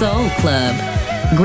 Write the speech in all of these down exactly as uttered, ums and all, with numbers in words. Soul Club.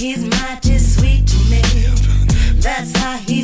He's mighty sweet to me. That's how he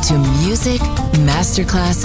Welcome to Music Masterclass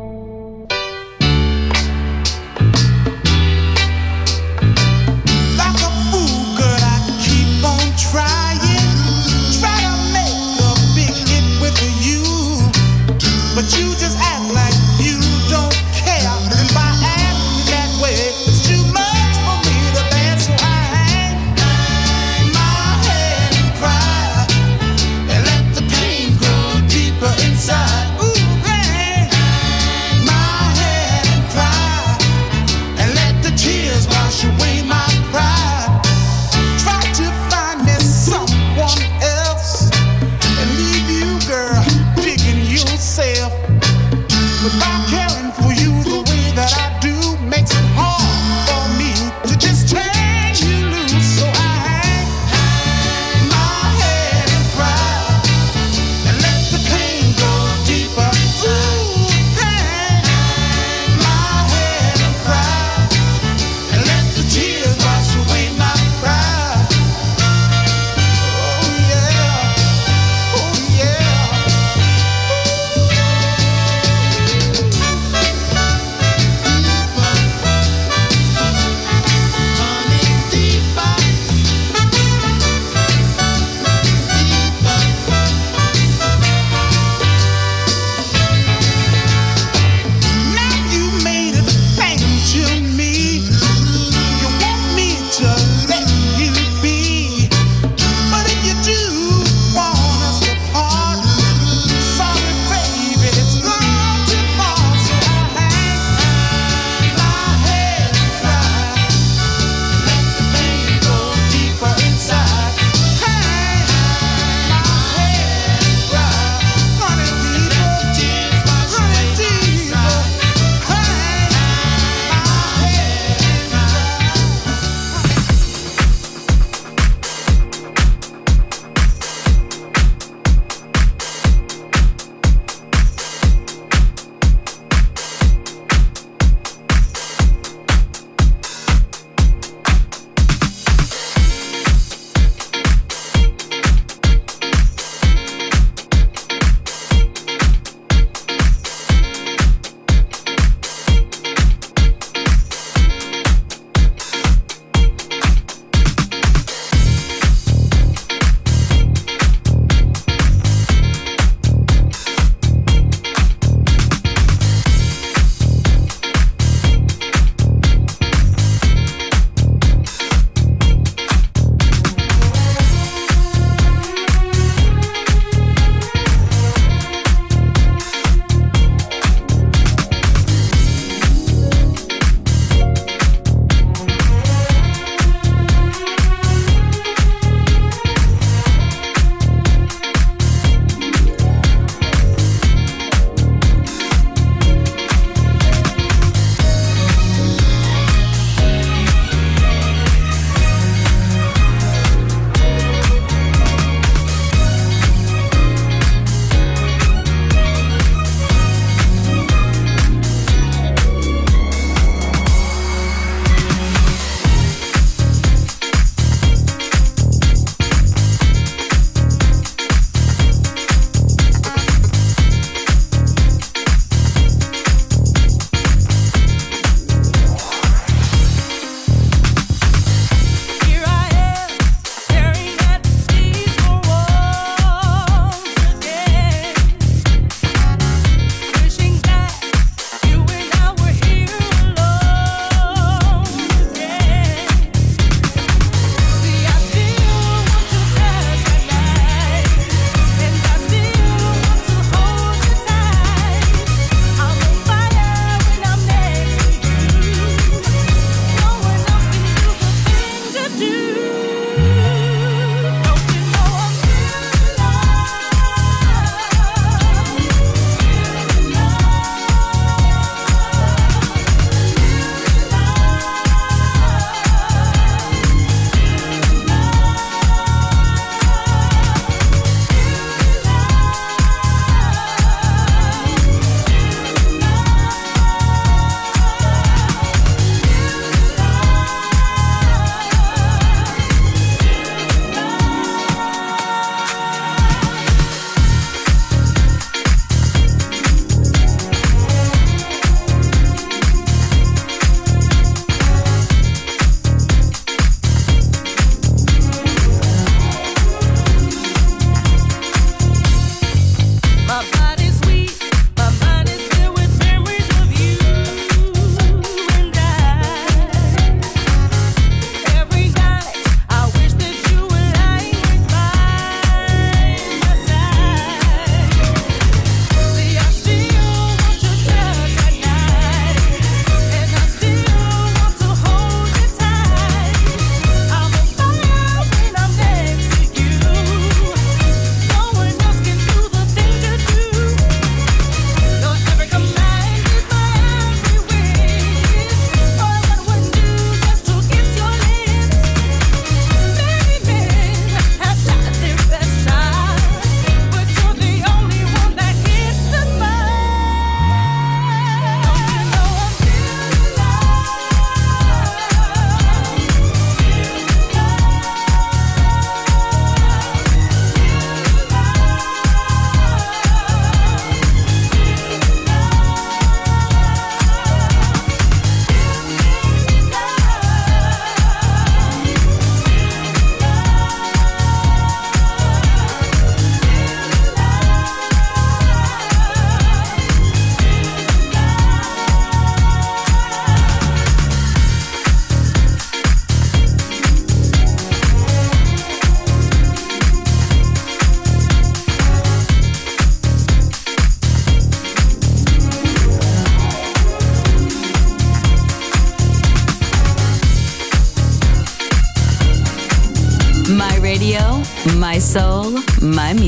Inside, ooh, hey. Grassetto. My soul, my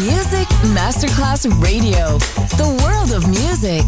Music Masterclass Radio, the world of music.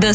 The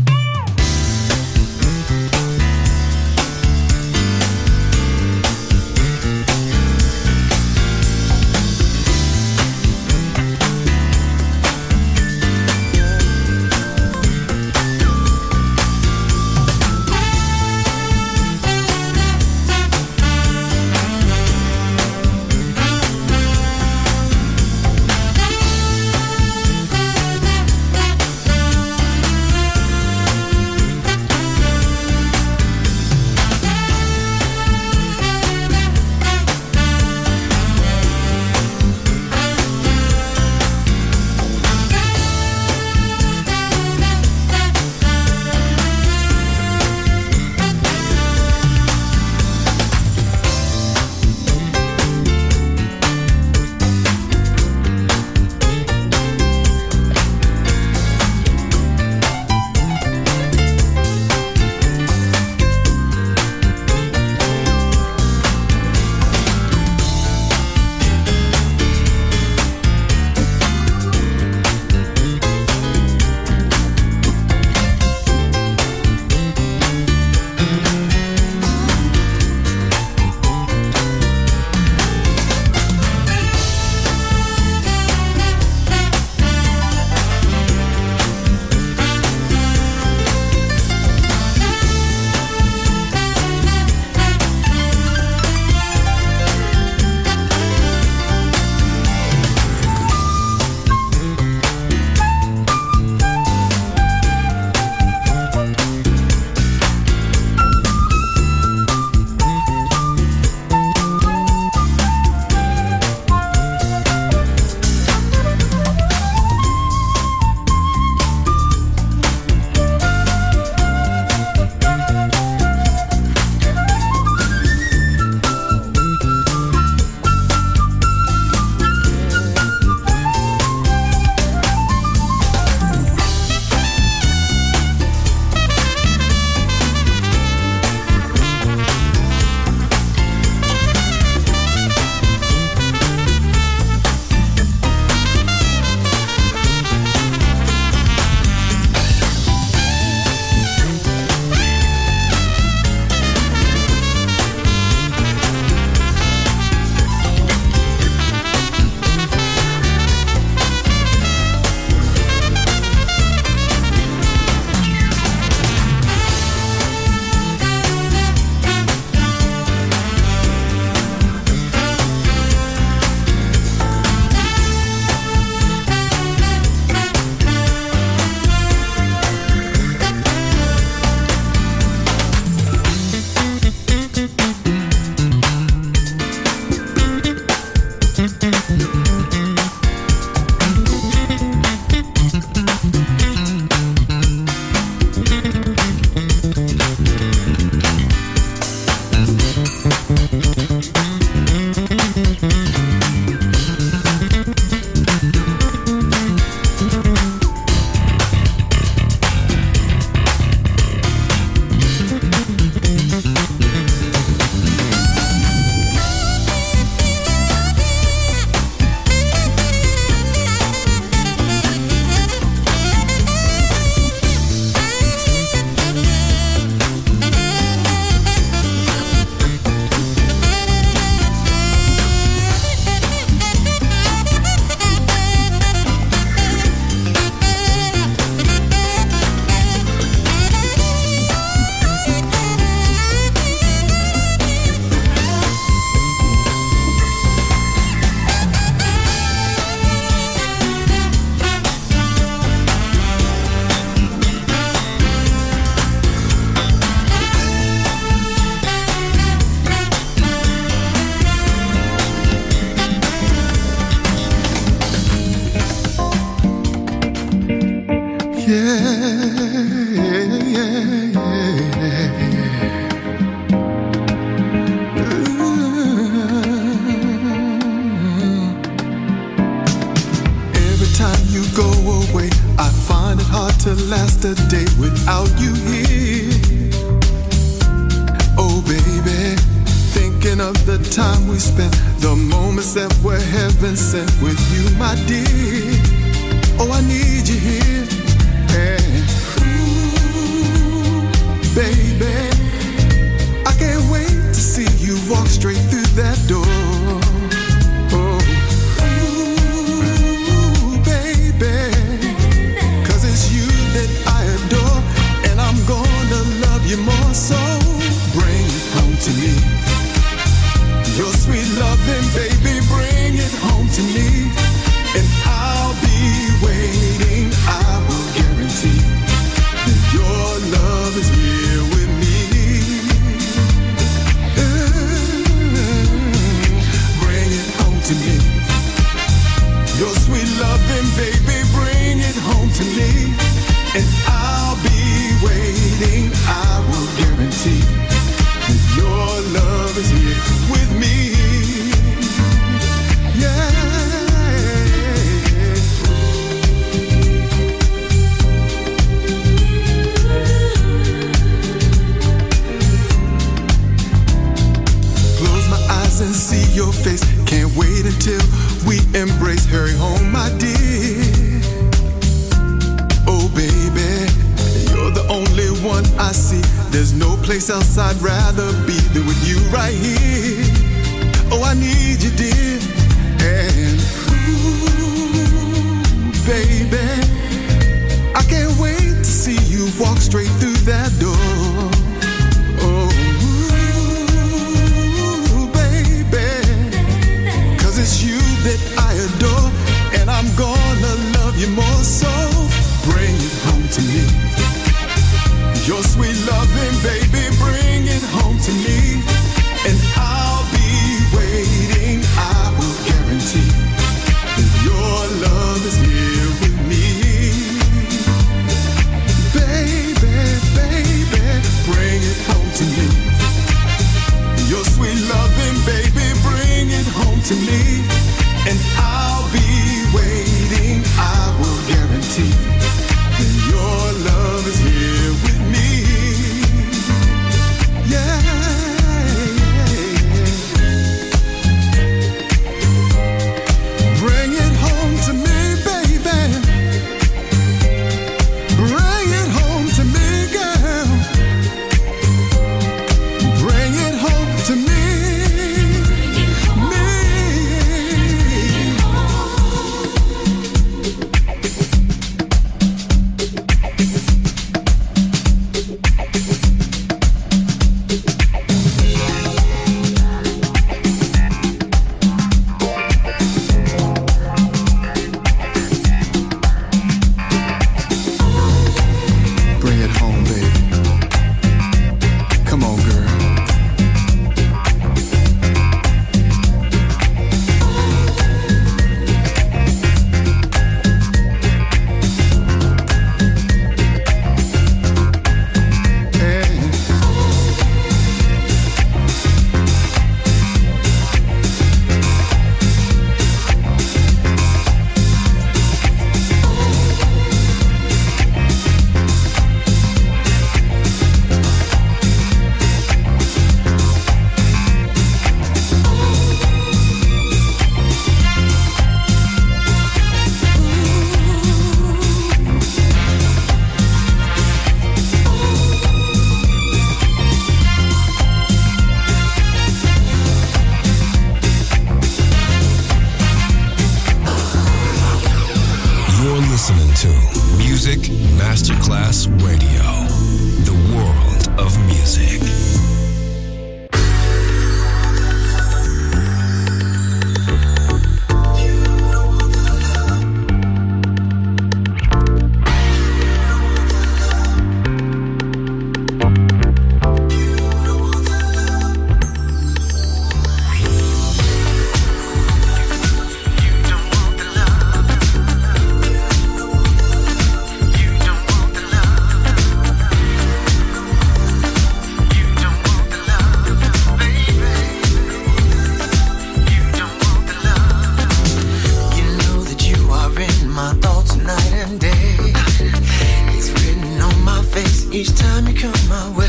Each time you come my way,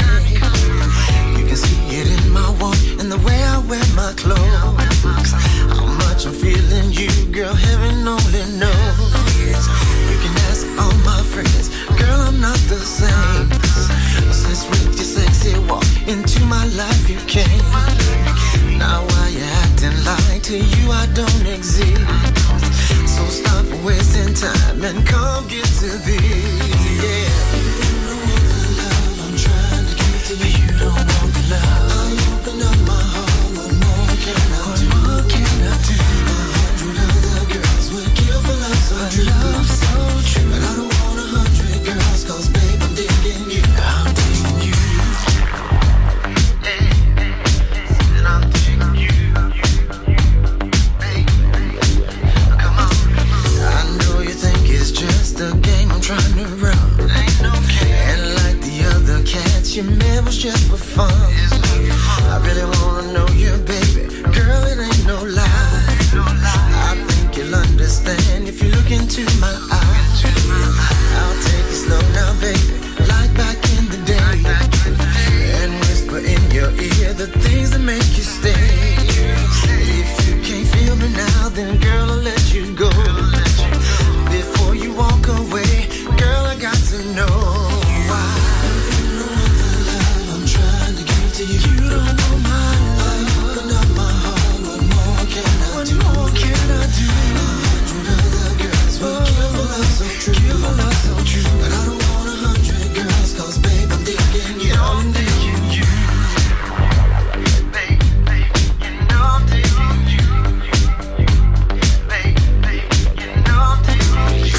you can see it in my walk and the way I wear my clothes. How much I'm feeling you, girl, heaven only knows. You can ask all my friends, girl, I'm not the same. Since with your sexy walk into my life you came. Now why you acting like to you I don't exist? So stop wasting time and come get to this, yeah. You don't want the love I'm trying to give to you. You don't want the love. I'll open up my heart, what more can I do? What can I do? A hundred other girls would kill for love so true. Love so true. But I don't want a hundred girls, cause babe, I'm digging you. I'm digging you. Hey, hey, hey, and I'm digging you. Just the game I'm trying to run. Ain't no care. And like the other cats, your man was just for fun. I really wanna know you, baby. Girl, it ain't no lie. I think you'll understand if you look into my eyes. I'll take it slow now, baby, like back in the day. And whisper in your ear the things that make you stay. If you can't feel me now, then girl, I'll let you go. Before you walk away, girl, I got to know why. You don't want the love I'm trying to give to you. You don't know my love. I open up my heart, what more can I what do? What more can I do? A hundred other girls would oh, kill for love so true. Kill for love so true. But I don't want a hundred girls, cause babe, I'm digging you. I'm digging you. Babe, babe, you know I'm digging you. Babe, babe, you know I'm digging you.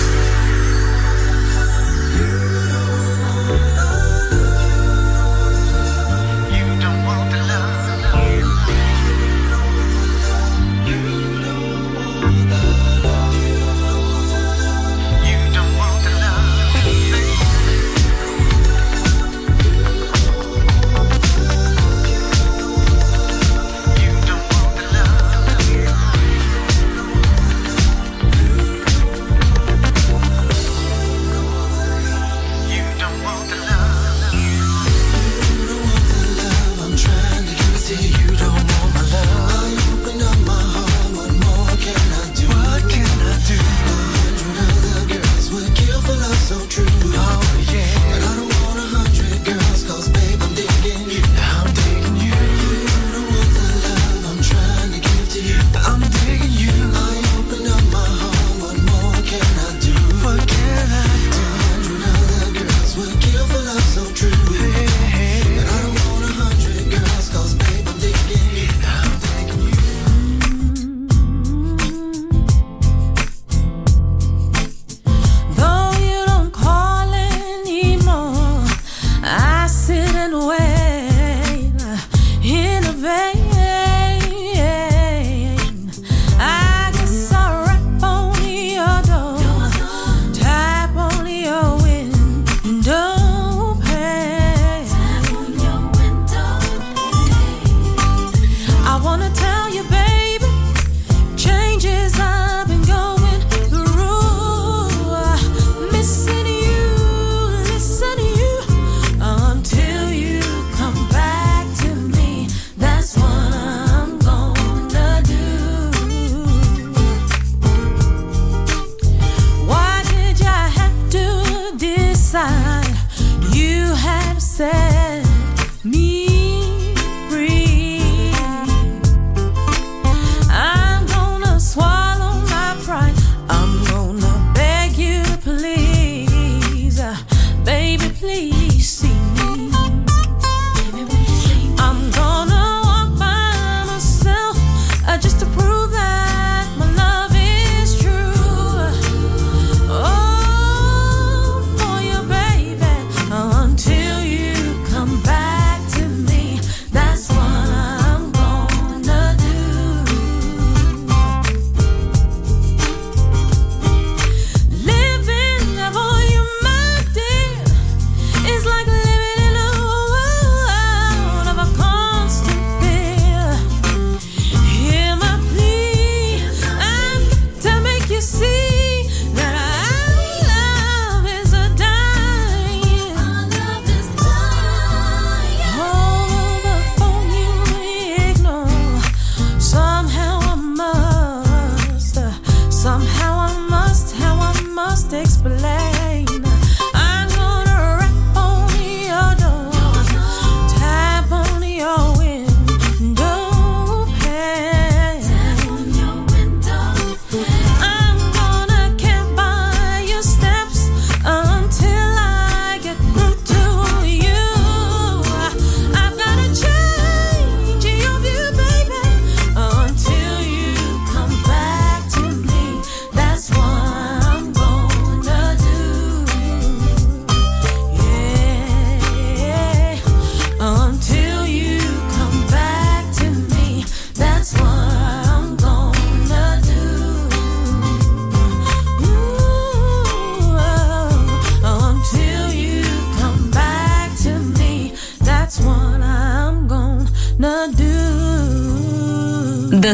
The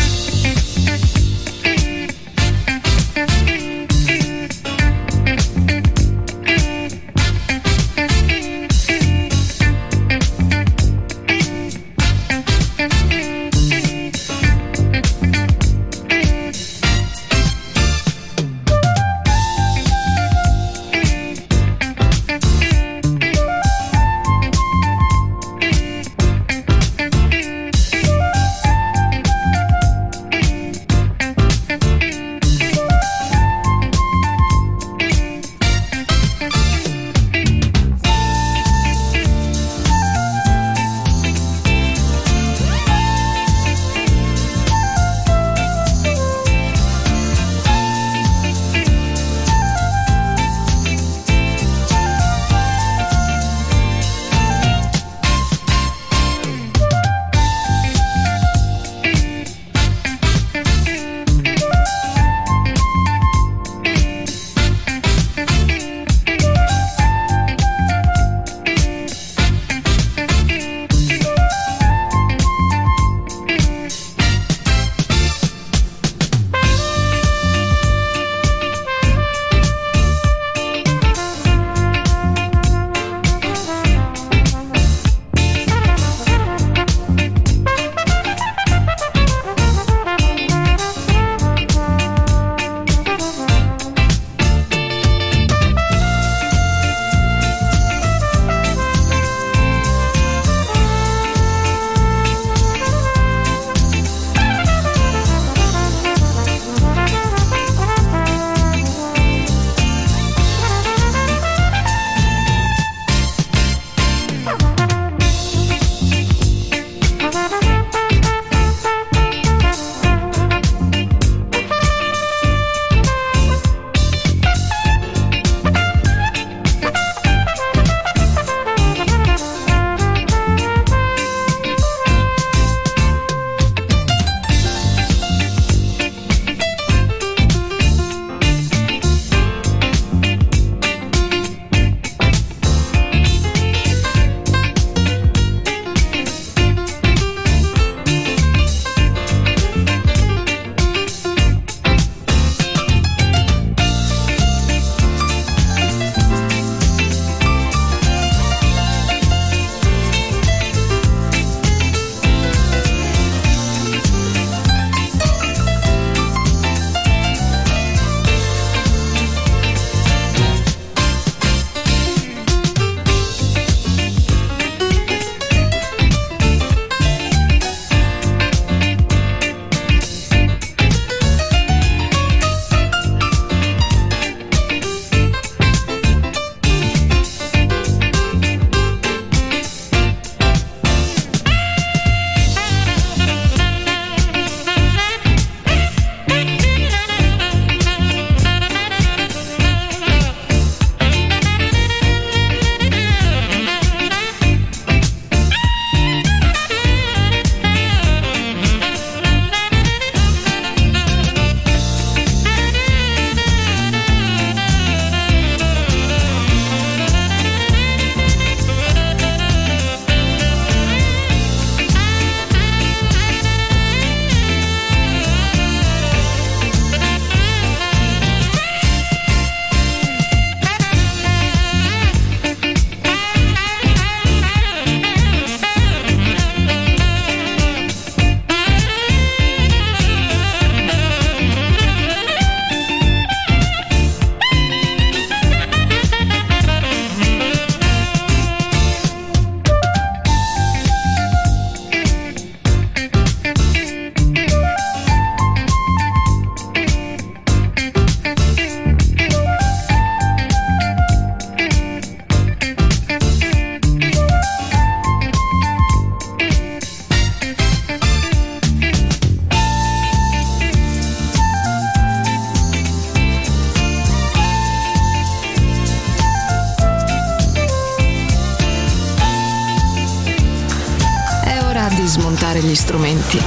Gli strumenti,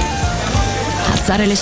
alzare le